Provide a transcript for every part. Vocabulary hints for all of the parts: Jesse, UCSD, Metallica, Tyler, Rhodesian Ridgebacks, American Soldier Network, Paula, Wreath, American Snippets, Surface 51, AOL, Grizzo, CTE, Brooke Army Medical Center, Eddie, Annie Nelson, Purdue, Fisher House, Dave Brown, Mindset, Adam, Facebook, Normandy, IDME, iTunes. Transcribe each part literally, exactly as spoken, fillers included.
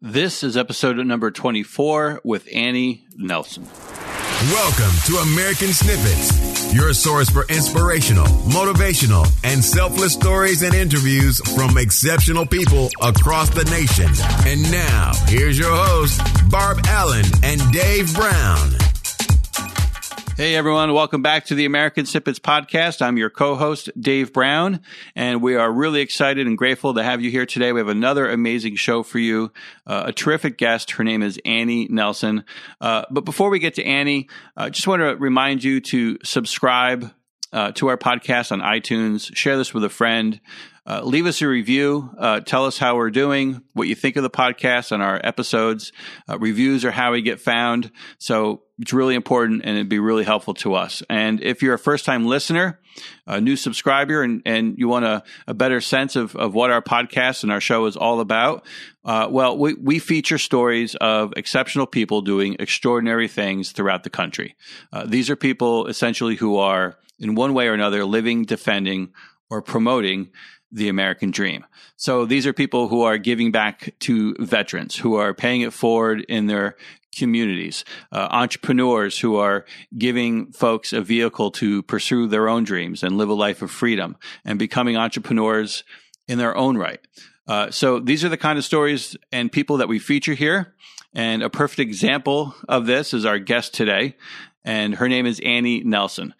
This is episode number twenty-four with Annie Nelson. Welcome to American Snippets, your source for inspirational, motivational, and selfless stories and interviews from exceptional people across the nation. And now, here's your hosts, Barb Allen and Dave Brown. Hey, everyone. Welcome back to the American Snippets podcast. I'm your co-host, Dave Brown, and we are really excited and grateful to have you here today. We have another amazing show for you, uh, a terrific guest. Her name is Annie Nelson. Uh, but before we get to Annie, I uh, just want to remind you to subscribe uh, to our podcast on iTunes. Share this with a friend. Uh, leave us a review. Uh, tell us how we're doing, what you think of the podcast and our episodes. Uh, reviews are how we get found. So it's really important, and it'd be really helpful to us. And if you're a first-time listener, a new subscriber, and, and you want a, a better sense of, of what our podcast and our show is all about, uh, well, we, we feature stories of exceptional people doing extraordinary things throughout the country. Uh, these are people essentially who are, in one way or another, living, defending, or promoting the American dream. So these are people who are giving back to veterans, who are paying it forward in their communities, uh, entrepreneurs who are giving folks a vehicle to pursue their own dreams and live a life of freedom and becoming entrepreneurs in their own right. Uh, so these are the kind of stories and people that we feature here. And a perfect example of this is our guest today, and her name is Annie Nelson.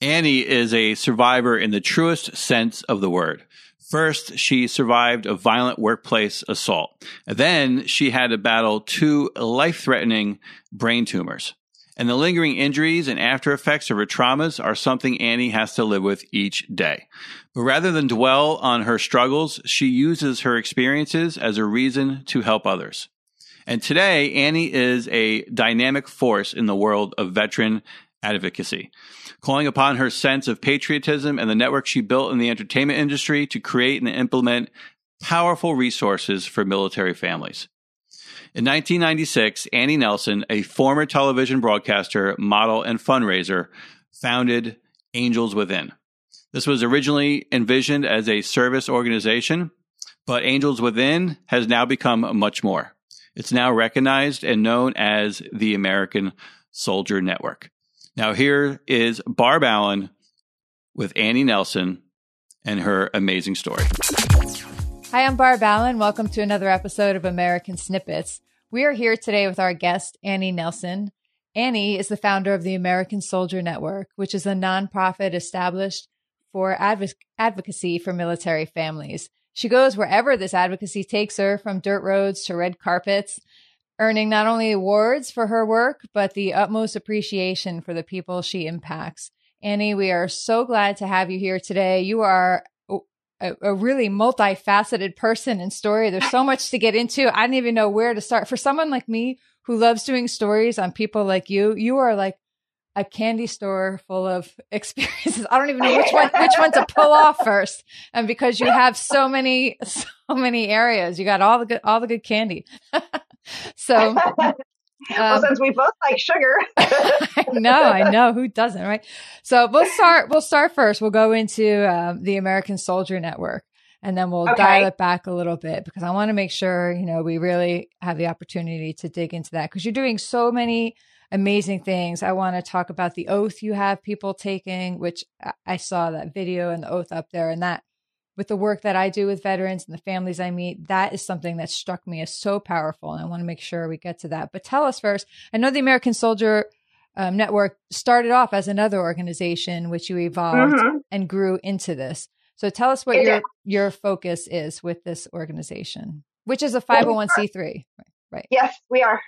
Annie is a survivor in the truest sense of the word. First, she survived a violent workplace assault. Then she had to battle two life-threatening brain tumors. And the lingering injuries and after effects of her traumas are something Annie has to live with each day. But rather than dwell on her struggles, she uses her experiences as a reason to help others. And today, Annie is a dynamic force in the world of veteran advocacy, calling upon her sense of patriotism and the network she built in the entertainment industry to create and implement powerful resources for military families. In nineteen ninety-six, Annie Nelson, a former television broadcaster, model, and fundraiser, founded Angels Within. This was originally envisioned as a service organization, but Angels Within has now become much more. It's now recognized and known as the American Soldier Network. Now, here is Barb Allen with Annie Nelson and her amazing story. Hi, I'm Barb Allen. Welcome to another episode of American Snippets. We are here today with our guest, Annie Nelson. Annie is the founder of the American Soldier Network, which is a nonprofit established for adv- advocacy for military families. She goes wherever this advocacy takes her, from dirt roads to red carpets, earning not only awards for her work, but the utmost appreciation for the people she impacts. Annie, we are so glad to have you here today. You are a, a really multifaceted person and story. There's so much to get into. I don't even know where to start. For someone like me who loves doing stories on people like you, you are like a candy store full of experiences. I don't even know which one which one to pull off first. And because you have so many, so many areas, you got all the good, all the good candy. So, um, well, since we both like sugar, I know, I know who doesn't, right? So we'll start. We'll start first. We'll go into um, the American Soldier Network, and then we'll okay. dial it back a little bit, because I want to make sure you know we really have the opportunity to dig into that, because you're doing so many amazing things. I want to talk about the oath you have people taking, which I saw that video and the oath up there, and that. With the work that I do with veterans and the families I meet, that is something that struck me as so powerful. And I want to make sure we get to that. But tell us first, I know the American Soldier um, Network started off as another organization, which you evolved mm-hmm. and grew into this. So tell us what it your did. your focus is with this organization, which is a five oh one c three. Right. right. Yes, we are.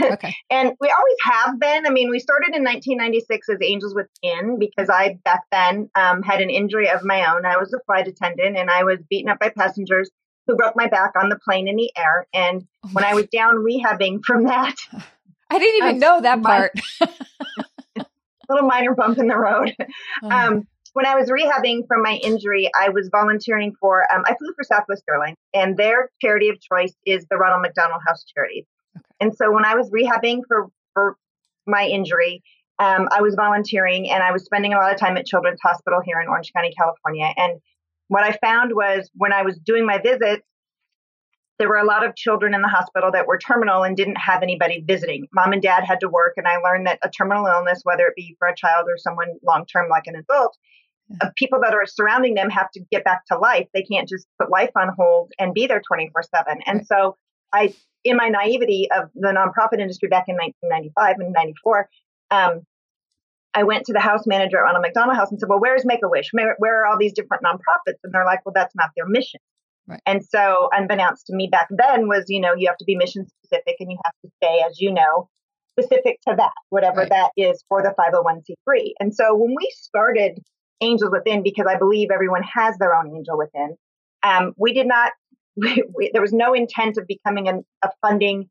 Okay. And we always have been. I mean, we started in nineteen ninety-six as Angels Within because I, back then, um, had an injury of my own. I was a flight attendant and I was beaten up by passengers who broke my back on the plane in the air. And oh when I was down rehabbing from that. I didn't even um, know that part. Little minor bump in the road. Oh. Um, when I was rehabbing from my injury, I was volunteering for, um, I flew for Southwest Sterling, and their charity of choice is the Ronald McDonald House charity. And so when I was rehabbing for, for my injury, um, I was volunteering and I was spending a lot of time at Children's Hospital here in Orange County, California. And what I found was when I was doing my visits, there were a lot of children in the hospital that were terminal and didn't have anybody visiting. Mom and dad had to work. And I learned that a terminal illness, whether it be for a child or someone long-term like an adult, uh, people that are surrounding them have to get back to life. They can't just put life on hold and be there twenty-four seven. And so I, in my naivety of the nonprofit industry back in nineteen ninety-five and ninety-four, um, I went to the house manager at Ronald McDonald House and said, well, where's Make-A-Wish? Where are all these different nonprofits? And they're like, well, that's not their mission. Right. And so unbeknownst to me back then was, you know, you have to be mission specific and you have to stay, as you know, specific to that, whatever right. that is for the five oh one c three. And so when we started Angels Within, because I believe everyone has their own angel within, um, we did not, we, we, there was no intent of becoming an, a funding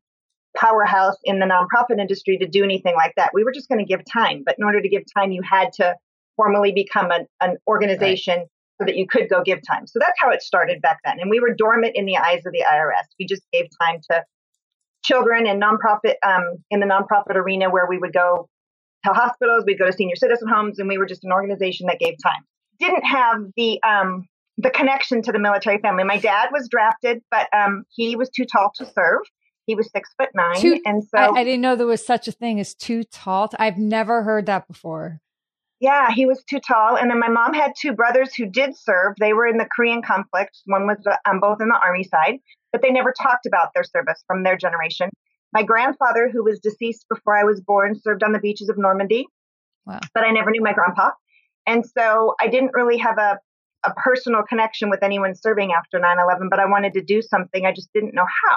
powerhouse in the nonprofit industry to do anything like that. We were just going to give time. But in order to give time, you had to formally become an, an organization right. so that you could go give time. So that's how it started back then. And we were dormant in the eyes of the I R S. We just gave time to children and nonprofit um, in the nonprofit arena where we would go to hospitals, we'd go to senior citizen homes, and we were just an organization that gave time. Didn't have the um, the connection to the military family. My dad was drafted, but um, he was too tall to serve. He was six foot nine. Too, and so I, I didn't know there was such a thing as too tall. To, I've never heard that before. Yeah, he was too tall. And then my mom had two brothers who did serve. They were in the Korean conflict. One was the, um, both in the Army side, but they never talked about their service from their generation. My grandfather, who was deceased before I was born, served on the beaches of Normandy. Wow. But I never knew my grandpa. And so I didn't really have a, a personal connection with anyone serving after nine eleven, but I wanted to do something. I just didn't know how.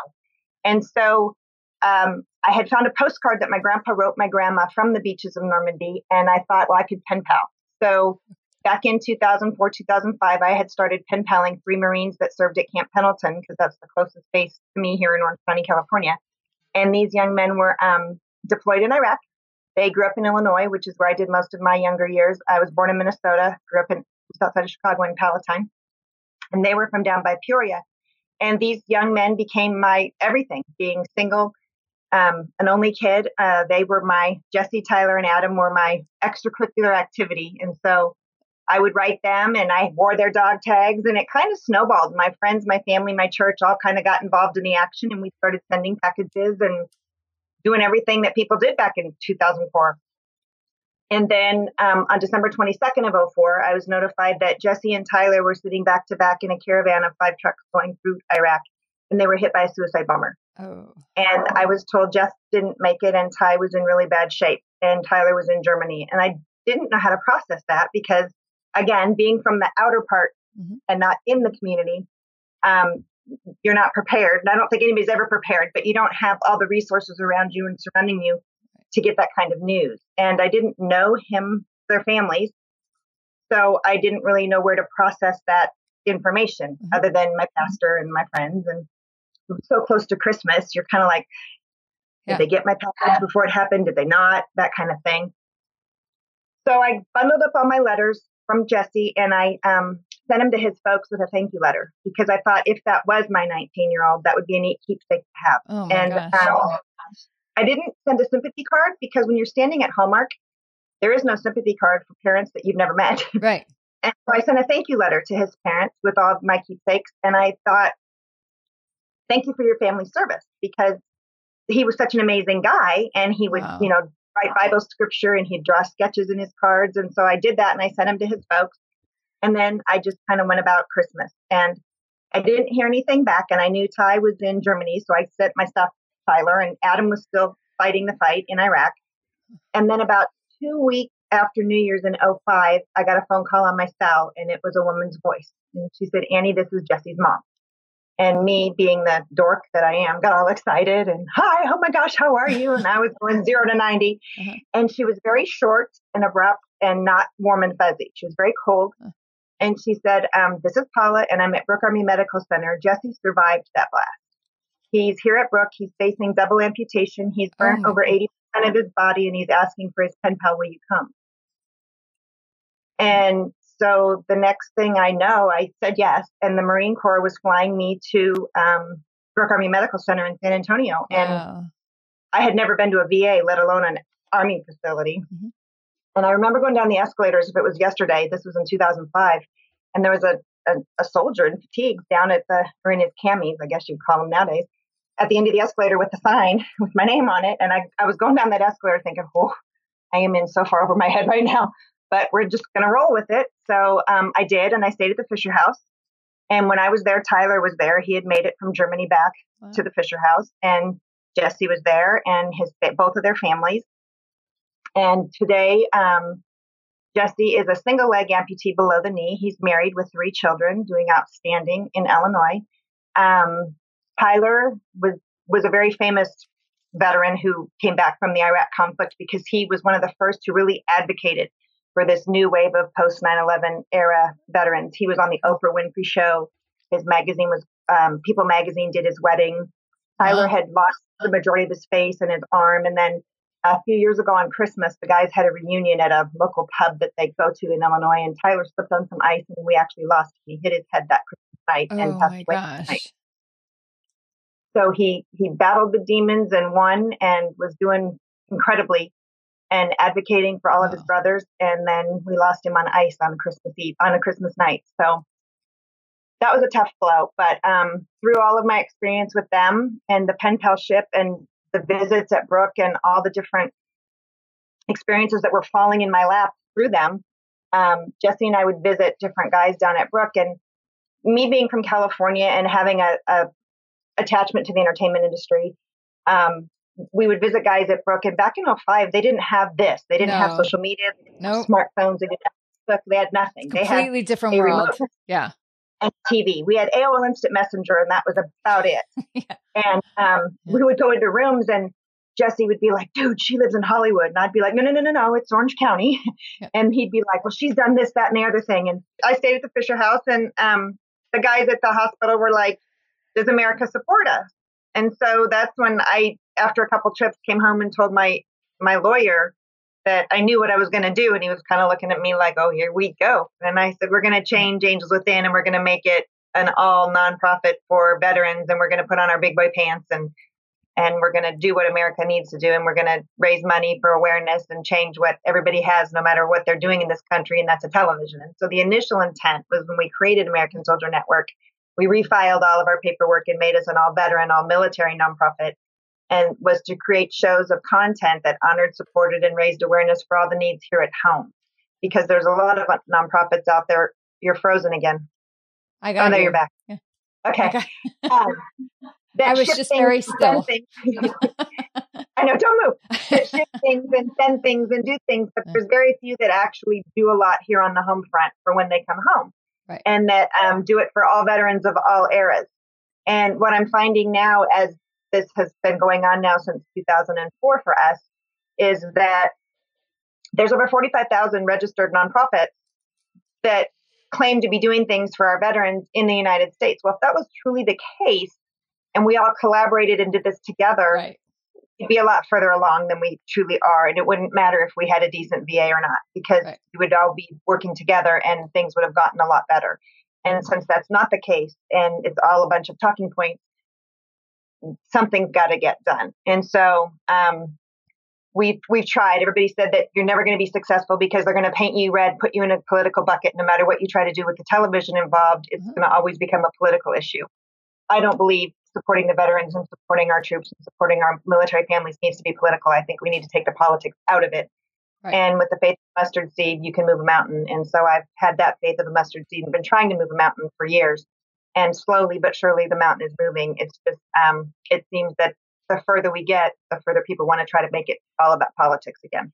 And so um, I had found a postcard that my grandpa wrote my grandma from the beaches of Normandy. And I thought, well, I could pen pal. So back in two thousand four, two thousand five, I had started pen paling three Marines that served at Camp Pendleton, because that's the closest base to me here in Orange County, California. And these young men were um, deployed in Iraq. They grew up in Illinois, which is where I did most of my younger years. I was born in Minnesota, grew up in just outside of Chicago in Palatine. And they were from down by Peoria. And these young men became my everything, being single, um, an only kid. Uh, they were my, Jesse, Tyler, and Adam were my extracurricular activity. And so I would write them and I wore their dog tags and it kind of snowballed. My friends, my family, my church all kind of got involved in the action and we started sending packages and doing everything that people did back in two thousand four. And then um, on December twenty-second of oh four, I was notified that Jesse and Tyler were sitting back to back in a caravan of five trucks going through Iraq, and they were hit by a suicide bomber. Oh. And I was told Jess didn't make it, and Ty was in really bad shape, and Tyler was in Germany. And I didn't know how to process that because, again, being from the outer part mm-hmm. and not in the community, um, you're not prepared. And I don't think anybody's ever prepared, but you don't have all the resources around you and surrounding you to get that kind of news. And I didn't know him, their families. So I didn't really know where to process that information mm-hmm. other than my pastor and my friends. And so close to Christmas, you're kind of like, did yeah. they get my package yeah. before it happened? Did they not? That kind of thing. So I bundled up all my letters from Jesse and I um, sent him to his folks with a thank you letter because I thought if that was my nineteen year old, that would be a neat keepsake to have. Oh my and gosh. Um, oh. I didn't send a sympathy card because when you're standing at Hallmark, there is no sympathy card for parents that you've never met. Right. And so I sent a thank you letter to his parents with all of my keepsakes. And I thought, thank you for your family service because he was such an amazing guy. And he would, wow. you know, write Bible scripture and he'd draw sketches in his cards. And so I did that and I sent him to his folks. And then I just kind of went about Christmas and I didn't hear anything back. And I knew Ty was in Germany. So I sent my stuff Tyler and Adam was still fighting the fight in Iraq. And then about two weeks after New Year's in oh five, I got a phone call on my cell and it was a woman's voice. And she said, Annie, this is Jesse's mom. And me being the dork that I am, got all excited and hi, oh my gosh, how are you? And I was going zero to ninety. Mm-hmm. And she was very short and abrupt and not warm and fuzzy. She was very cold. Mm-hmm. And she said, um, this is Paula and I'm at Brooke Army Medical Center. Jesse survived that blast. He's here at Brooke. He's facing double amputation. He's burned oh over eighty percent of his body, and he's asking for his pen pal, will you come? And so the next thing I know, I said yes, and the Marine Corps was flying me to um, Brooke Army Medical Center in San Antonio. And wow. I had never been to a V A, let alone an Army facility. Mm-hmm. And I remember going down the escalators, if it was yesterday, this was in two thousand five, and there was a a, a soldier in fatigues down at the, or in his camis, I guess you'd call them nowadays, at the end of the escalator with a sign with my name on it. And I, I was going down that escalator thinking, oh, I am in so far over my head right now, but we're just going to roll with it. So um, I did. And I stayed at the Fisher House. And when I was there, Tyler was there. He had made it from Germany back wow. to the Fisher House. And Jesse was there and his both of their families. And today, um, Jesse is a single leg amputee below the knee. He's married with three children, doing outstanding in Illinois. Um, Tyler was, was a very famous veteran who came back from the Iraq conflict because he was one of the first who really advocated for this new wave of post nine eleven era veterans. He was on the Oprah Winfrey show. His magazine was, um, People magazine did his wedding. Tyler had lost the majority of his face and his arm. And then a few years ago on Christmas, the guys had a reunion at a local pub that they go to in Illinois, and Tyler slipped on some ice and we actually lost him. He hit his head that Christmas night oh and passed away that night. So he, he battled the demons and won and was doing incredibly and advocating for all wow. of his brothers. And then we lost him on ice on Christmas Eve, on a Christmas night. So that was a tough blow. But um, through all of my experience with them and the pen pal ship and the visits at Brooke and all the different experiences that were falling in my lap through them, um, Jesse and I would visit different guys down at Brooke. And me being from California and having a, a attachment to the entertainment industry, um, we would visit guys at Brooke. And back in oh five, they didn't have this. They didn't no. have social media, they didn't nope. have smartphones. They didn't have Facebook. They had nothing. It's a completely they had different a world. Remote. Yeah. And T V. We had A O L Instant Messenger, and that was about it. yeah. And um, we would go into rooms, and Jesse would be like, dude, she lives in Hollywood. And I'd be like, no, no, no, no, no, it's Orange County. Yeah. And he'd be like, well, she's done this, that, and the other thing. And I stayed at the Fisher House, and um, the guys at the hospital were like, does America support us? And so that's when I, after a couple trips, came home and told my my lawyer that I knew what I was going to do. And he was kind of looking at me like, oh, here we go. And I said, we're going to change Angels Within and we're going to make it an all nonprofit for veterans. And we're going to put on our big boy pants and, and we're going to do what America needs to do. And we're going to raise money for awareness and change what everybody has, no matter what they're doing in this country. And that's a television. And so the initial intent was when we created American Soldier Network, we refiled all of our paperwork and made us an all veteran, all military nonprofit, and was to create shows of content that honored, supported, and raised awareness for all the needs here at home. Because there's a lot of nonprofits out there. You're frozen again. I got oh, you. There you're back. Yeah. Okay. okay. um, I was just very still. I know, don't move. That ship things and send things and do things, but there's very few that actually do a lot here on the home front for when they come home. Right. And that um, do it for all veterans of all eras. And what I'm finding now as this has been going on now since two thousand four for us is that there's over forty-five thousand registered nonprofits that claim to be doing things for our veterans in the United States. Well, if that was truly the case and we all collaborated and did this together, right. it'd be a lot further along than we truly are. And it wouldn't matter if we had a decent V A or not, because right. we would all be working together and things would have gotten a lot better. And since that's not the case and it's all a bunch of talking points, something's got to get done. And so um, we've, we've tried. Everybody said that you're never going to be successful because they're going to paint you red, put you in a political bucket. No matter what you try to do with the television involved, it's mm-hmm. going to always become a political issue. I don't believe supporting the veterans and supporting our troops and supporting our military families needs to be political. I think we need to take the politics out of it. Right. And with the faith of mustard seed, you can move a mountain. And so I've had that faith of a mustard seed and been trying to move a mountain for years. And slowly but surely, the mountain is moving. It's just, um, it seems that the further we get, the further people want to try to make it all about politics again.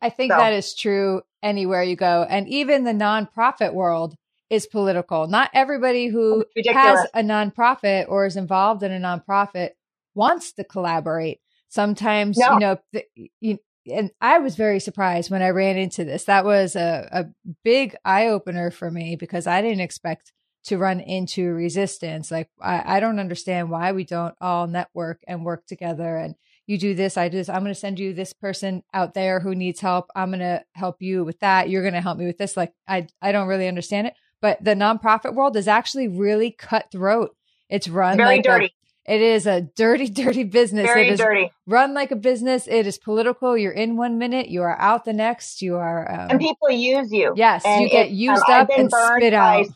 I think so. That is true anywhere you go. And even the nonprofit world is political. Not everybody who has a nonprofit or is involved in a nonprofit wants to collaborate. Sometimes, no. you know, th- you, and I was very surprised when I ran into this. That was a, a big eye opener for me because I didn't expect to run into resistance. Like, I, I don't understand why we don't all network and work together. And you do this, I do this. I'm going to send you this person out there who needs help. I'm going to help you with that. You're going to help me with this. Like, I, I don't really understand it. But the nonprofit world is actually really cutthroat. It's run Very like dirty. A, it is a dirty, dirty business. Very it is dirty. Run like a business. It is political. You're in one minute, you are out the next. You are, um, and people use you. Yes, and you get used um, up and spit out.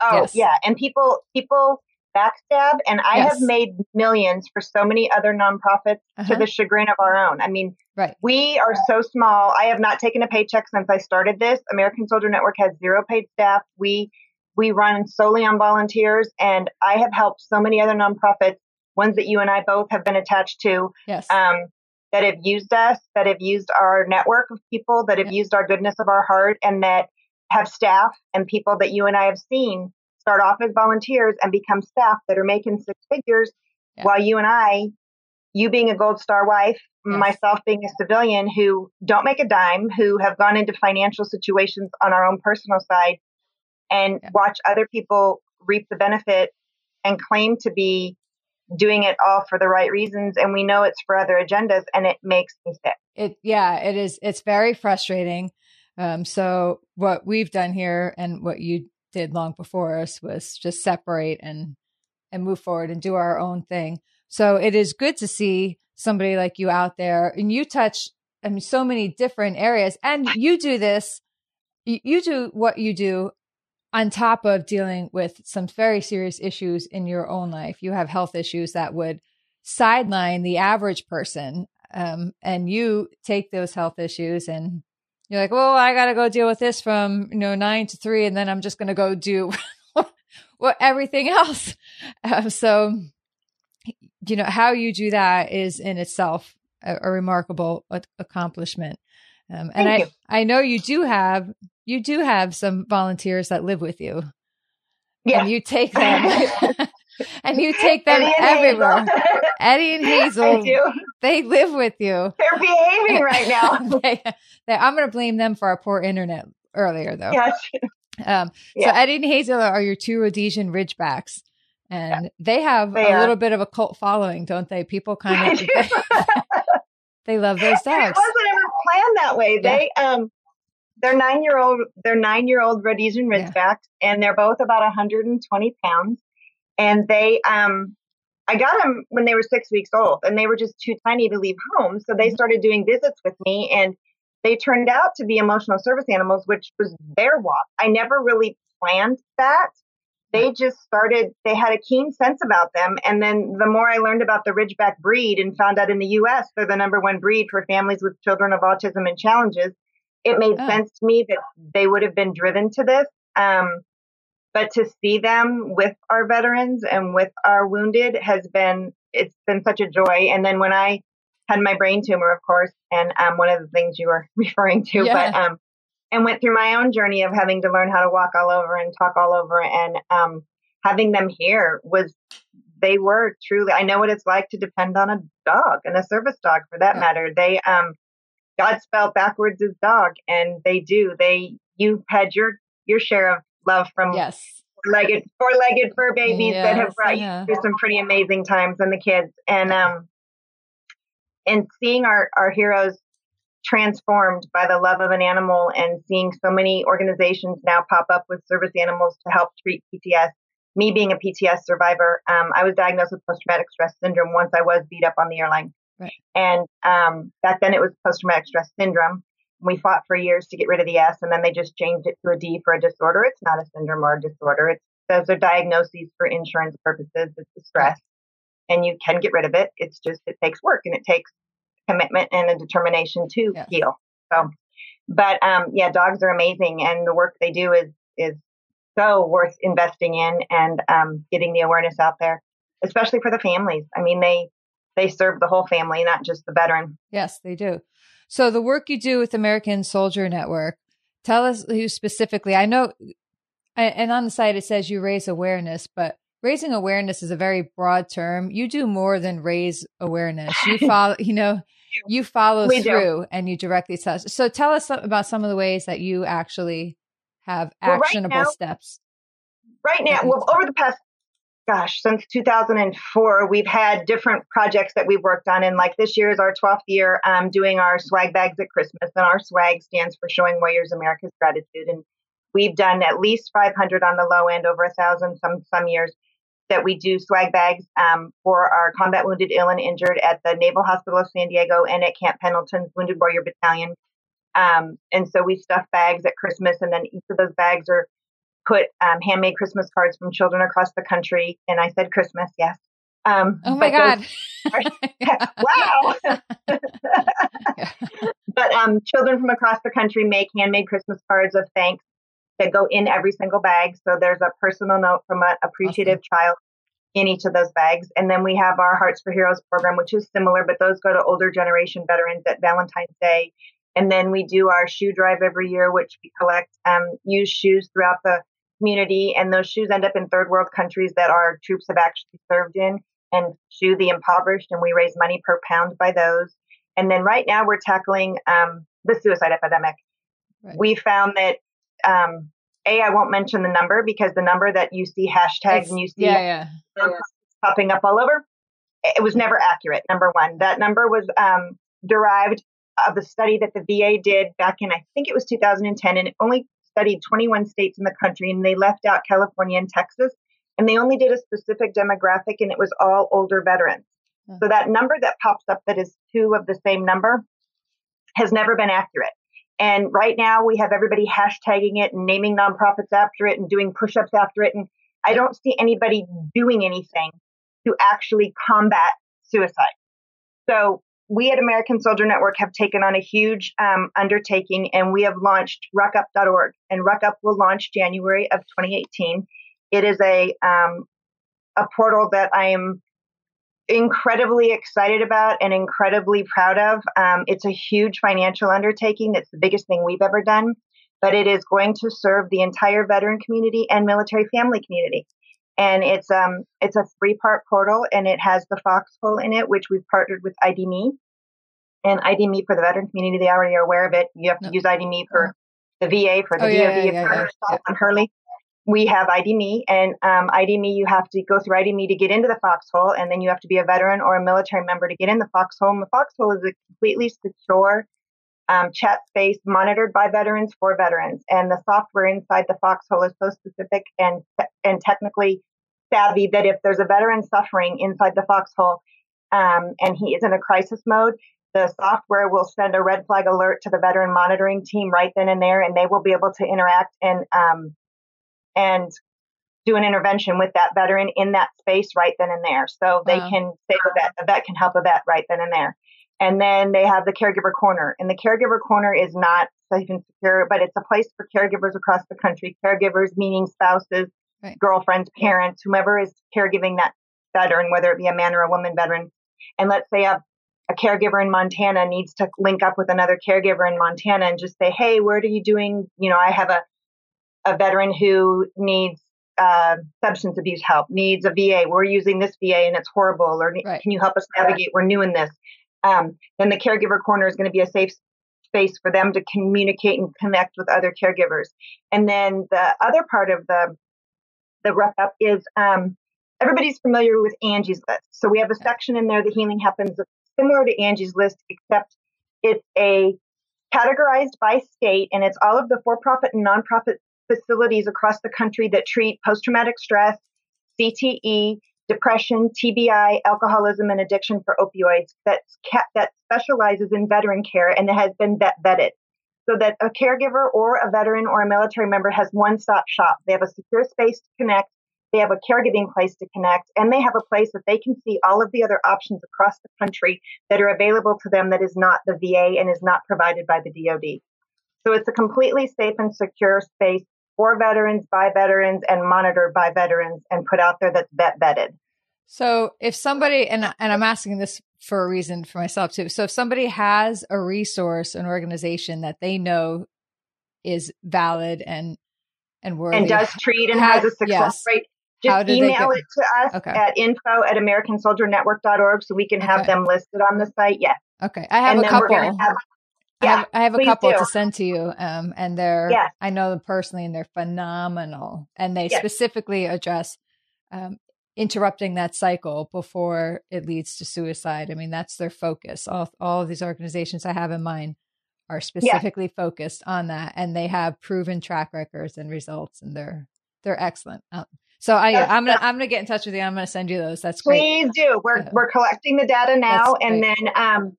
Oh, yes. yeah. And people people backstab. And I yes. have made millions for so many other nonprofits uh-huh. to the chagrin of our own. I mean, right. we are right. so small. I have not taken a paycheck since I started this. American Soldier Network has zero paid staff. We we run solely on volunteers. And I have helped so many other nonprofits, ones that you and I both have been attached to, yes. um, that have used us, that have used our network of people, that have yeah. used our goodness of our heart, and that have staff and people that you and I have seen start off as volunteers and become staff that are making six figures yeah. while you and I, you being a Gold Star wife, yes. myself being a civilian who don't make a dime, who have gone into financial situations on our own personal side and yeah. watch other people reap the benefit and claim to be doing it all for the right reasons. And we know it's for other agendas, and it makes me sick. It, yeah, it is. It's very frustrating. Um, so what we've done here and what you did long before us was just separate and, and move forward and do our own thing. So it is good to see somebody like you out there, and you touch, I mean, so many different areas, and you do this, you do what you do on top of dealing with some very serious issues in your own life. You have health issues that would sideline the average person. Um, and you take those health issues and you're like, well, I got to go deal with this from, you know, nine to three, and then I'm just going to go do well, everything else. Um, so, you know, how you do that is in itself a, a remarkable a- accomplishment. Um, and I, I know you do have, you do have some volunteers that live with you. Yeah. And you take them and you take them Eddie everywhere. Eddie and Hazel, they live with you. They're behaving right now. they, they, I'm going to blame them for our poor internet earlier, though. Yes. Um, yeah. So Eddie and Hazel are your two Rhodesian Ridgebacks, and yeah. they have they a are. little bit of a cult following, don't they? People kind of they love those dogs. It wasn't ever planned that way. Yeah. They um, they're nine year old. They're nine year old Rhodesian Ridgebacks, yeah. and they're both about one hundred twenty pounds, and they um. I got them when they were six weeks old, and they were just too tiny to leave home. So they started doing visits with me, and they turned out to be emotional service animals, which was their walk. I never really planned that. They just started, they had a keen sense about them. And then the more I learned about the Ridgeback breed and found out in the U S they're the number one breed for families with children of autism and challenges, it made oh. sense to me that they would have been driven to this. Um, But to see them with our veterans and with our wounded has been, it's been such a joy. And then when I had my brain tumor, of course, and um, one of the things you were referring to, yeah. but um, and went through my own journey of having to learn how to walk all over and talk all over, and um, having them here was, they were truly, I know what it's like to depend on a dog and a service dog for that yeah. matter. They, um, God spelled backwards is dog, and they do. They, you've had your, your share of love from yes. legged, four-legged fur babies yes, that have brought yeah. you through some pretty amazing times, and the kids, and um, and seeing our our heroes transformed by the love of an animal, and seeing so many organizations now pop up with service animals to help treat P T S. Me being a P T S survivor, um, I was diagnosed with post-traumatic stress syndrome once I was beat up on the airline, right. and um, back then it was post-traumatic stress syndrome. We fought for years to get rid of the S, and then they just changed it to a D for a disorder. It's not a syndrome or a disorder. It's, those are diagnoses for insurance purposes. It's a stress, and you can get rid of it. It's just, it takes work, and it takes commitment and a determination to yes. heal. So, but um, yeah, dogs are amazing, and the work they do is, is so worth investing in, and um, getting the awareness out there, especially for the families. I mean, they, they serve the whole family, not just the veteran. Yes, they do. So the work you do with American Soldier Network, tell us who specifically. I know, and on the site it says you raise awareness, but raising awareness is a very broad term. You do more than raise awareness. You follow, you know, you follow we through do. And you directly tell us. So tell us about some of the ways that you actually have actionable well, right now, steps. Right now, well, over the past, gosh, since two thousand four, we've had different projects that we've worked on. And like this year is our twelfth year um, doing our swag bags at Christmas. And our swag stands for Showing Warriors America's Gratitude. And we've done at least five hundred on the low end, over one thousand some some years that we do swag bags um, for our combat wounded, ill, and injured at the Naval Hospital of San Diego and at Camp Pendleton's Wounded Warrior Battalion. Um, and so we stuff bags at Christmas. And then each of those bags are put um, handmade Christmas cards from children across the country. And I said Christmas, yes. Um, oh, my God. Wow. But um, children from across the country make handmade Christmas cards of thanks that go in every single bag. So there's a personal note from an appreciative awesome. child in each of those bags. And then we have our Hearts for Heroes program, which is similar, but those go to older generation veterans at Valentine's Day. And then we do our shoe drive every year, which we collect um, used shoes throughout the community. And those shoes end up in third world countries that our troops have actually served in and shoe the impoverished. And we raise money per pound by those. And then right now we're tackling um, the suicide epidemic. Right. We found that Um, A, I won't mention the number because the number that you see hashtags it's, and you see yeah, yeah. Um, yeah. popping up all over, it was never accurate, number one. That number was um, derived of the study that the V A did back in, I think it was two thousand ten, and it only studied twenty-one states in the country, and they left out California and Texas, and they only did a specific demographic, and it was all older veterans. Mm-hmm. So that number that pops up that is two of the same number has never been accurate. And right now we have everybody hashtagging it and naming nonprofits after it and doing push-ups after it. And I don't see anybody doing anything to actually combat suicide. So we at American Soldier Network have taken on a huge um, undertaking, and we have launched Ruck Up dot org. And RuckUp will launch January of twenty eighteen. It is a um, a portal that I am incredibly excited about and incredibly proud of. Um, it's a huge financial undertaking. That's the biggest thing we've ever done, but it is going to serve the entire veteran community and military family community. And it's um it's a three-part portal, and it has the foxhole in it, which we've partnered with I D M E. And I D M E for the veteran community, they already are aware of it. You have to no. use I D M E for the V A, for the oh, D O D, yeah, yeah, yeah, yeah, yeah. and Hurley. We have I D M E, and um, I D M E, you have to go through I D M E to get into the foxhole, and then you have to be a veteran or a military member to get in the foxhole. And the foxhole is a completely secure um, chat space monitored by veterans for veterans. And the software inside the foxhole is so specific and and technically savvy that if there's a veteran suffering inside the foxhole um, and he is in a crisis mode, the software will send a red flag alert to the veteran monitoring team right then and there, and they will be able to interact and um and do an intervention with that veteran in that space right then and there. So they wow. can save a vet, a vet can help a vet right then and there. And then they have the caregiver corner. And the caregiver corner is not safe and secure, but it's a place for caregivers across the country. Caregivers meaning spouses, right. girlfriends, parents, whomever is caregiving that veteran, whether it be a man or a woman veteran. And let's say a, a caregiver in Montana needs to link up with another caregiver in Montana and just say, hey, what are you doing? You know, I have a a veteran who needs uh, substance abuse help, needs a V A. We're using this V A and it's horrible. Or right. can you help us navigate? Right. We're new in this. Um, then the caregiver corner is going to be a safe space for them to communicate and connect with other caregivers. And then the other part of the the rough up is um, everybody's familiar with Angie's List. So we have a section in there, the healing happens similar to Angie's List, except it's a categorized by state, and it's all of the for-profit and nonprofit facilities across the country that treat post-traumatic stress, C T E, depression, T B I, alcoholism, and addiction for opioids that's kept, that specializes in veteran care and that has been vet- vetted so that a caregiver or a veteran or a military member has one-stop shop. They have a secure space to connect. They have a caregiving place to connect, and they have a place that they can see all of the other options across the country that are available to them that is not the V A and is not provided by the D O D. So it's a completely safe and secure space for veterans, by veterans, and monitored by veterans, and put out there that's vet vetted. So if somebody, and and I'm asking this for a reason for myself too. So if somebody has a resource, an organization that they know is valid and and worthy, and does treat and has, has a success yes. rate, just email get, it to us okay. at info at american soldier network dot org so we can have okay. them listed on the site. Yes. Yeah. Okay. I have and a couple. Yeah, I have, I have a couple do. to send to you, um, and they're, yes. I know them personally, and they're phenomenal. And they yes. specifically address um, interrupting that cycle before it leads to suicide. I mean, that's their focus. All, all of these organizations I have in mind are specifically yes. focused on that, and they have proven track records and results, and they're they're excellent. Um, so I, that's, I'm gonna I'm gonna get in touch with you. I'm gonna send you those. That's great. Please do. We're so, we're collecting the data now, and then. Um,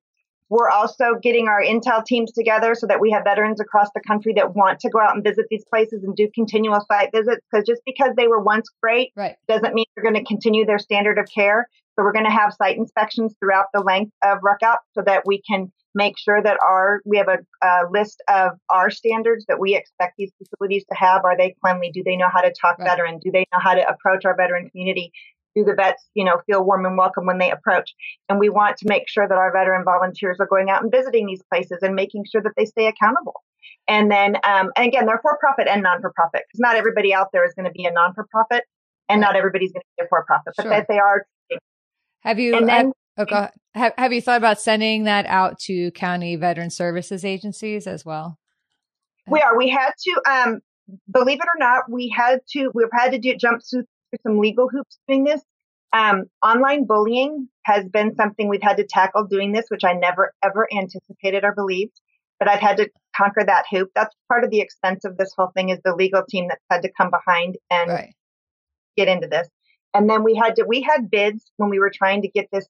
We're also getting our intel teams together so that we have veterans across the country that want to go out and visit these places and do continual site visits, because just because they were once great right. doesn't mean they're going to continue their standard of care. So we're going to have site inspections throughout the length of RuckUp so that we can make sure that our we have a, a list of our standards that we expect these facilities to have. Are they cleanly? Do they know how to talk right. veteran? Do they know how to approach our veteran community? Do the vets, you know, feel warm and welcome when they approach? And we want to make sure that our veteran volunteers are going out and visiting these places and making sure that they stay accountable. And then, um, and again, they're for-profit and non-for-profit, because not everybody out there is going to be a non-for-profit, and right. not everybody's going to be a for-profit, but sure. that they are. Have you? And then, I, oh, go ahead. Have, have you thought about sending that out to county veteran services agencies as well? We are. We had to, um, believe it or not, we had to. We've had to do jump through some legal hoops doing this. Um, online bullying has been something we've had to tackle doing this, which I never ever anticipated or believed. But I've had to conquer that hoop. That's part of the expense of this whole thing, is the legal team that's had to come behind and right. get into this. And then we had to. We had bids when we were trying to get this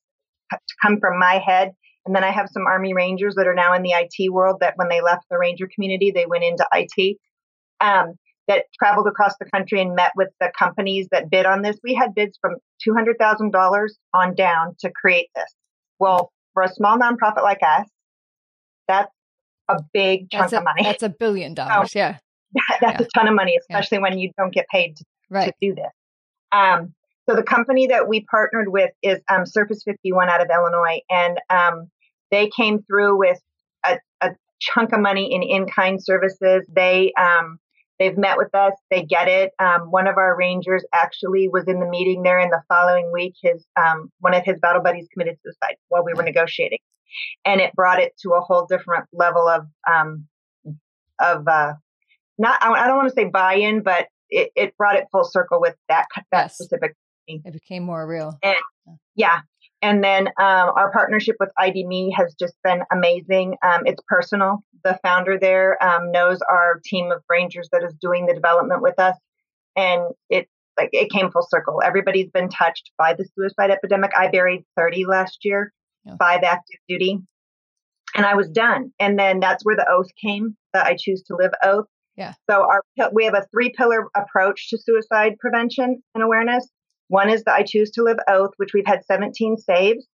to come from my head. And then I have some Army Rangers that are now in the I T world that when they left the Ranger community, they went into I T, um, that traveled across the country and met with the companies that bid on this. We had bids from two hundred thousand dollars on down to create this. Well, for a small nonprofit like us, that's a big chunk that's a, of money. That's a billion dollars. So, yeah. That, that's yeah. a ton of money, especially yeah. when you don't get paid to, right. to do this. Um, So the company that we partnered with is um, Surface fifty-one out of Illinois, and um, they came through with a, a chunk of money in in-kind services. They, um, they've met with us. They get it. Um, one of our Rangers actually was in the meeting there, and the following week, his um, one of his battle buddies committed suicide while we were negotiating, and it brought it to a whole different level of, um, of uh, not I don't want to say buy-in, but it, it brought it full circle with that, that yes. specific. It became more real. And, yeah. And then um, our partnership with I D M E has just been amazing. Um, it's personal. The founder there um, knows our team of Rangers that is doing the development with us. And it, like, it came full circle. Everybody's been touched by the suicide epidemic. I buried thirty last year, yeah. five active duty. And I was done. And then that's where the oath came, the I Choose to Live oath. Yeah. So our we have a three-pillar approach to suicide prevention and awareness. One is the I Choose to Live oath, which we've had seventeen saves.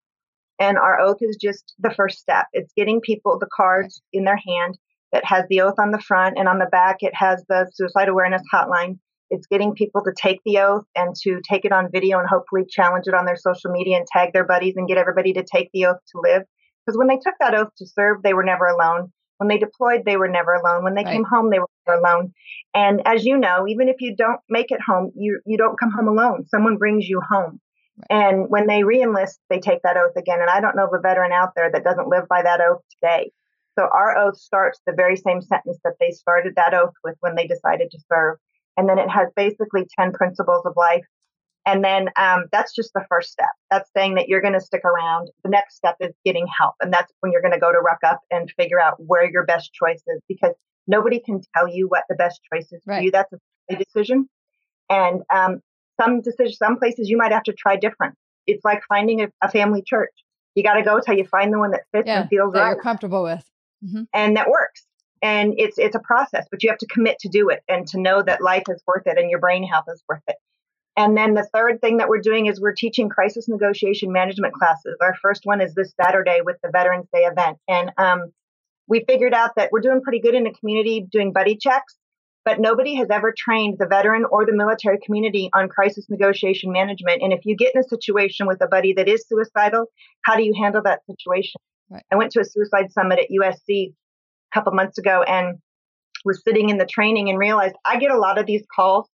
And our oath is just the first step. It's getting people the cards in their hand that has the oath on the front, and on the back it has the suicide awareness hotline. It's getting people to take the oath and to take it on video and hopefully challenge it on their social media and tag their buddies and get everybody to take the oath to live. Because when they took that oath to serve, they were never alone. When they deployed, they were never alone. When they right. came home, they were never alone. And as you know, even if you don't make it home, you, you don't come home alone. Someone brings you home. Right. And when they re-enlist, they take that oath again. And I don't know of a veteran out there that doesn't live by that oath today. So our oath starts the very same sentence that they started that oath with when they decided to serve. And then it has basically ten principles of life. And then um, that's just the first step. That's saying that you're going to stick around. The next step is getting help. And that's when you're going to go to RuckUp and figure out where your best choice is, because nobody can tell you what the best choice is right. for you. That's a decision. And um, some decisions, some places you might have to try different. It's like finding a, a family church. You got to go till you find the one that fits yeah, and feels that right. you're comfortable with. Mm-hmm. And that works. And it's it's a process, but you have to commit to do it and to know that life is worth it and your brain health is worth it. And then the third thing that we're doing is we're teaching crisis negotiation management classes. Our first one is this Saturday with the Veterans Day event. And um, we figured out that we're doing pretty good in the community doing buddy checks, but nobody has ever trained the veteran or the military community on crisis negotiation management. And if you get in a situation with a buddy that is suicidal, how do you handle that situation? Right. I went to a suicide summit at U S C a couple months ago and was sitting in the training and realized I get a lot of these calls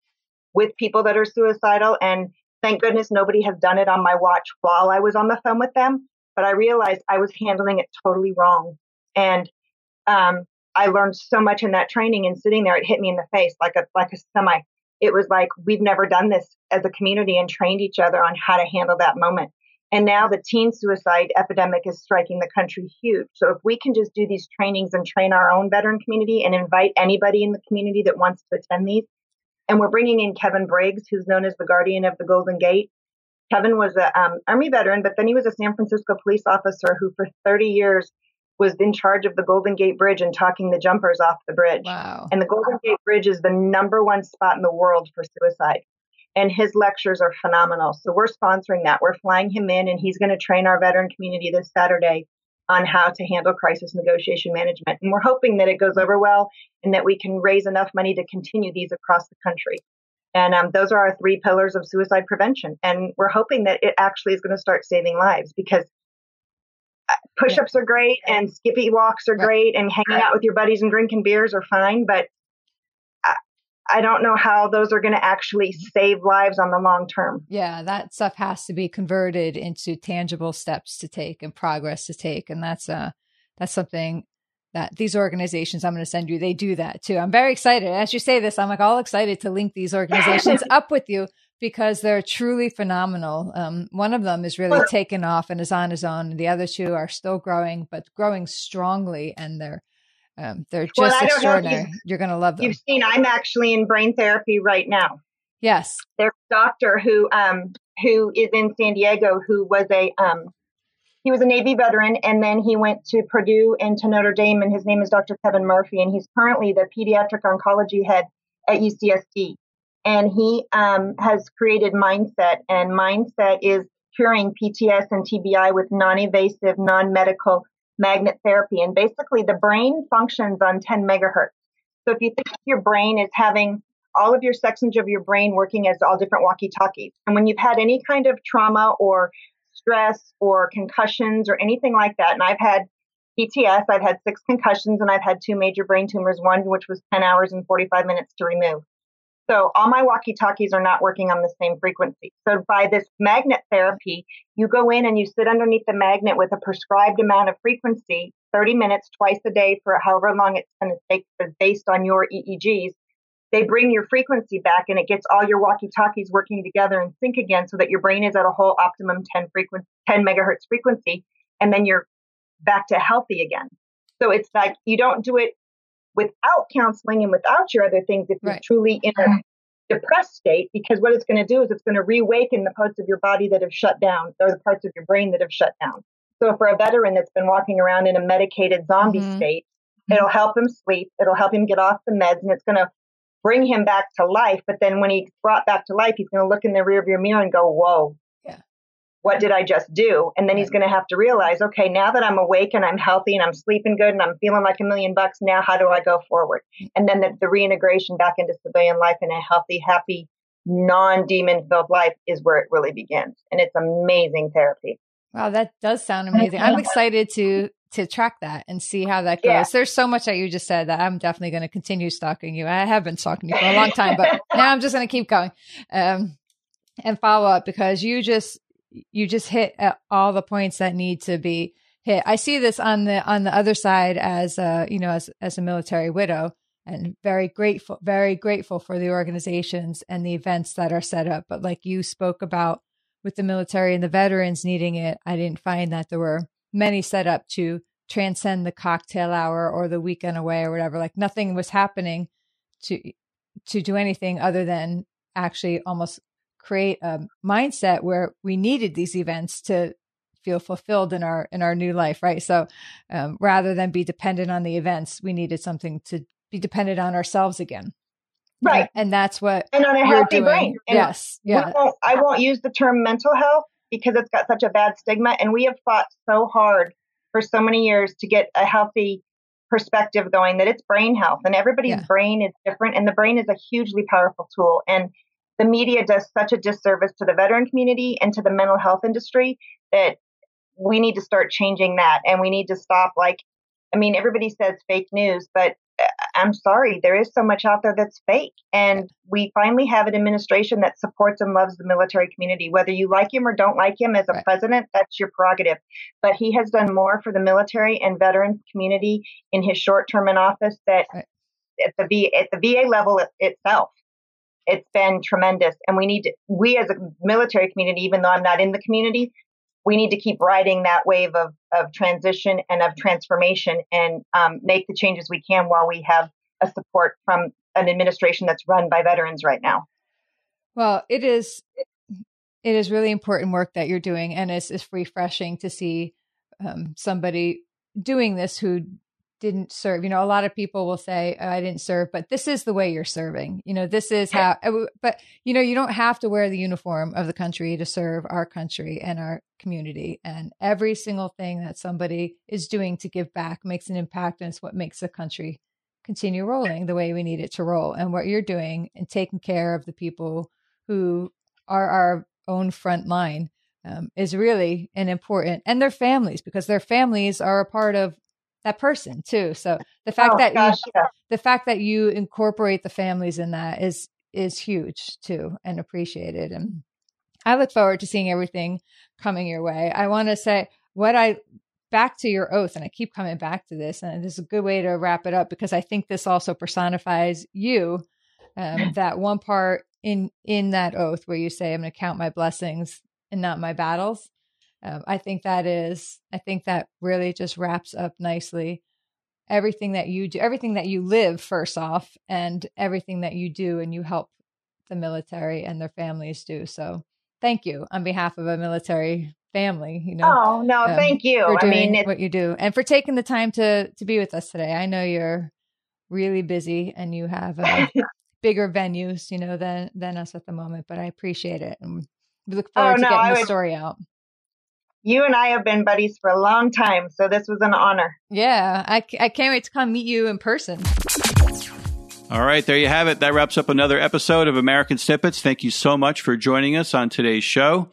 with people that are suicidal. And thank goodness nobody has done it on my watch while I was on the phone with them. But I realized I was handling it totally wrong. And um, I learned so much in that training, and sitting there, it hit me in the face like a like a semi. It was like, we've never done this as a community and trained each other on how to handle that moment. And now the teen suicide epidemic is striking the country huge. So if we can just do these trainings and train our own veteran community and invite anybody in the community that wants to attend these. And we're bringing in Kevin Briggs, who's known as the guardian of the Golden Gate. Kevin was an um, Army veteran, but then he was a San Francisco police officer who for thirty years was in charge of the Golden Gate Bridge and talking the jumpers off the bridge. Wow. And the Golden Gate Bridge is the number one spot in the world for suicide. And his lectures are phenomenal. So we're sponsoring that. We're flying him in, and he's going to train our veteran community this Saturday on how to handle crisis negotiation management. And we're hoping that it goes over well and that we can raise enough money to continue these across the country. And um, those are our three pillars of suicide prevention. And we're hoping that it actually is going to start saving lives, because push-ups yeah. are great yeah. and skippy walks are right. great, and hanging right. out with your buddies and drinking beers are fine. But I, I don't know how those are going to actually save lives on the long term. Yeah, that stuff has to be converted into tangible steps to take and progress to take. And that's uh, that's something that these organizations I'm going to send you, they do that too. I'm very excited. As you say this, I'm like all excited to link these organizations up with you, because they're truly phenomenal. Um, one of them is really taken off and is on his own. The other two are still growing, but growing strongly, and they're um, they're just well, extraordinary. You, You're going to love them. You've seen I'm actually in brain therapy right now. Yes, there's a doctor who um, who is in San Diego who was a um, he was a Navy veteran, and then he went to Purdue and to Notre Dame, and his name is Doctor Kevin Murphy, and he's currently the pediatric oncology head at U C S D. And he um, has created Mindset, and Mindset is curing P T S and T B I with non-invasive, non-medical magnet therapy. And basically, the brain functions on ten megahertz. So if you think of your brain as having all of your sections of your brain working as all different walkie-talkies, and when you've had any kind of trauma or stress or concussions or anything like that, and I've had P T S, I've had six concussions, and I've had two major brain tumors, one which was ten hours and forty-five minutes to remove. So all my walkie-talkies are not working on the same frequency. So by this magnet therapy, you go in and you sit underneath the magnet with a prescribed amount of frequency, thirty minutes twice a day for however long it's going to take, but based on your E E Gs, they bring your frequency back, and it gets all your walkie-talkies working together in sync again, so that your brain is at a whole optimum ten frequency, ten megahertz frequency, and then you're back to healthy again. So it's like you don't do it without counseling and without your other things if you're right. truly in a depressed state, because what it's going to do is it's going to reawaken the parts of your body that have shut down, or the parts of your brain that have shut down. So for a veteran that's been walking around in a medicated zombie mm-hmm. state, it'll help him sleep, it'll help him get off the meds, and it's going to bring him back to life. But then when he's brought back to life, he's going to look in the rearview mirror and go, whoa, yeah. what did I just do? And then he's going to have to realize, okay, now that I'm awake and I'm healthy and I'm sleeping good and I'm feeling like a million bucks, now how do I go forward? And then the, the reintegration back into civilian life in a healthy, happy, non-demon-filled life is where it really begins. And it's amazing therapy. Wow, that does sound amazing. I'm excited to to track that and see how that goes. Yeah. There's so much that you just said that I'm definitely going to continue stalking you. I have been stalking you for a long time, but now I'm just going to keep going um, and follow up, because you just you just hit at all the points that need to be hit. I see this on the on the other side as a, you know, as as a military widow, and very grateful, very grateful for the organizations and the events that are set up. But like you spoke about, with the military and the veterans needing it, I didn't find that there were many set up to transcend the cocktail hour or the weekend away or whatever. Like nothing was happening to to do anything other than actually almost create a mindset where we needed these events to feel fulfilled in our in our new life, right? So um, rather than be dependent on the events, we needed something to be dependent on ourselves again. Right. And that's what And on a healthy brain. And yes. Yeah. Won't, I won't use the term mental health because it's got such a bad stigma. And we have fought so hard for so many years to get a healthy perspective going that it's brain health, and everybody's yeah. brain is different. And the brain is a hugely powerful tool. And the media does such a disservice to the veteran community and to the mental health industry that we need to start changing that. And we need to stop. Like, I mean, everybody says fake news, but I'm sorry, there is so much out there that's fake. And we finally have an administration that supports and loves the military community. Whether you like him or don't like him as a right. president, that's your prerogative. But he has done more for the military and veteran community in his short term in office that right. at the V A, at the V A level it, itself, it's been tremendous. And we need to, we as a military community, even though I'm not in the community, we need to keep riding that wave of, of transition and of transformation and um, make the changes we can while we have a support from an administration that's run by veterans right now. Well, it is it is really important work that you're doing, and it's, it's refreshing to see um, somebody doing this who didn't serve. You know, a lot of people will say, oh, I didn't serve, but this is the way you're serving. You know, this is how, but you know, you don't have to wear the uniform of the country to serve our country and our community. And every single thing that somebody is doing to give back makes an impact. And it's what makes the country continue rolling the way we need it to roll. And what you're doing and taking care of the people who are our own front line um, is really an important, and their families, because their families are a part of that person too. So the fact oh, that gosh, you, yeah. the fact that you incorporate the families in that is, is huge too, and appreciated. And I look forward to seeing everything coming your way. I want to say what I, back to your oath, and I keep coming back to this, and this is a good way to wrap it up, because I think this also personifies you, um, that one part in, in that oath where you say, I'm going to count my blessings and not my battles. Um, I think that is, I think that really just wraps up nicely everything that you do, everything that you live first off, and everything that you do and you help the military and their families do. So thank you on behalf of a military family, you know. Oh, no, um, thank you. For doing I mean, it's- what you do, and for taking the time to, to be with us today. I know you're really busy and you have uh, bigger venues, you know, than, than us at the moment, but I appreciate it. And we look forward oh, to no, getting I the would- story out. You and I have been buddies for a long time, so this was an honor. Yeah, I, I can't wait to come meet you in person. All right, there you have it. That wraps up another episode of American Snippets. Thank you so much for joining us on today's show.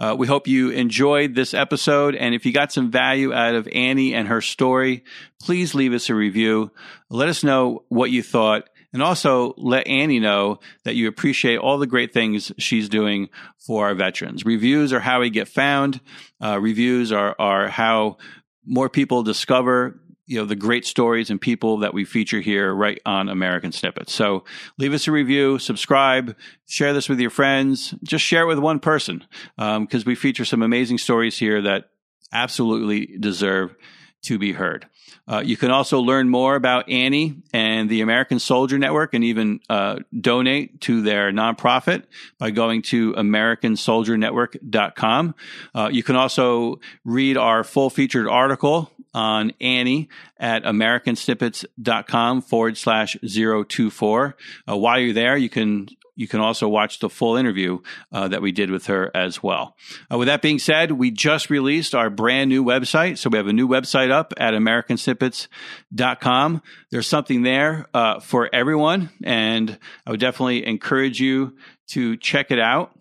Uh, we hope you enjoyed this episode. And if you got some value out of Annie and her story, please leave us a review. Let us know what you thought. And also let Annie know that you appreciate all the great things she's doing for our veterans. Reviews are how we get found. Uh, reviews are, are how more people discover, you know, the great stories and people that we feature here right on American Snippets. So leave us a review, subscribe, share this with your friends. Just share it with one person, um, because we feature some amazing stories here that absolutely deserve to be heard. Uh, you can also learn more about Annie and the American Soldier Network, and even uh, donate to their nonprofit by going to American Soldier Network dot com. Uh, you can also read our full-featured article on Annie at American Snippets dot com forward slash zero two four. While you're there, you can You can also watch the full interview uh, that we did with her as well. Uh, with that being said, we just released our brand new website. So we have a new website up at American Snippets dot com. There's something there uh, for everyone, and I would definitely encourage you to check it out.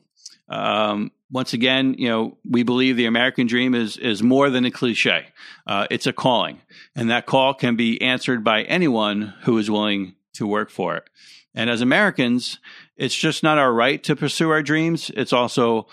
Um, once again, you know, we believe the American dream is is more than a cliche. Uh, it's a calling, and that call can be answered by anyone who is willing to work for it. And as Americans, it's just not our right to pursue our dreams. It's also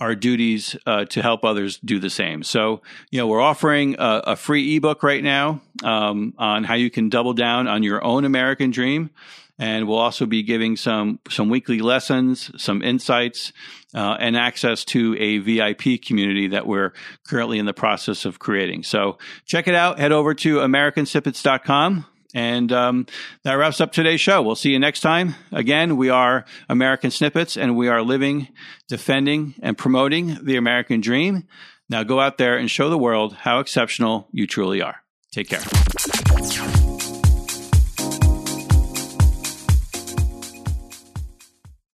our duties uh, to help others do the same. So, you know, we're offering a, a free ebook right now um, on how you can double down on your own American dream. And we'll also be giving some some weekly lessons, some insights, uh, and access to a V I P community that we're currently in the process of creating. So check it out. Head over to American Snippets dot com. And um, that wraps up today's show. We'll see you next time. Again, we are American Snippets, and we are living, defending, and promoting the American dream. Now go out there and show the world how exceptional you truly are. Take care.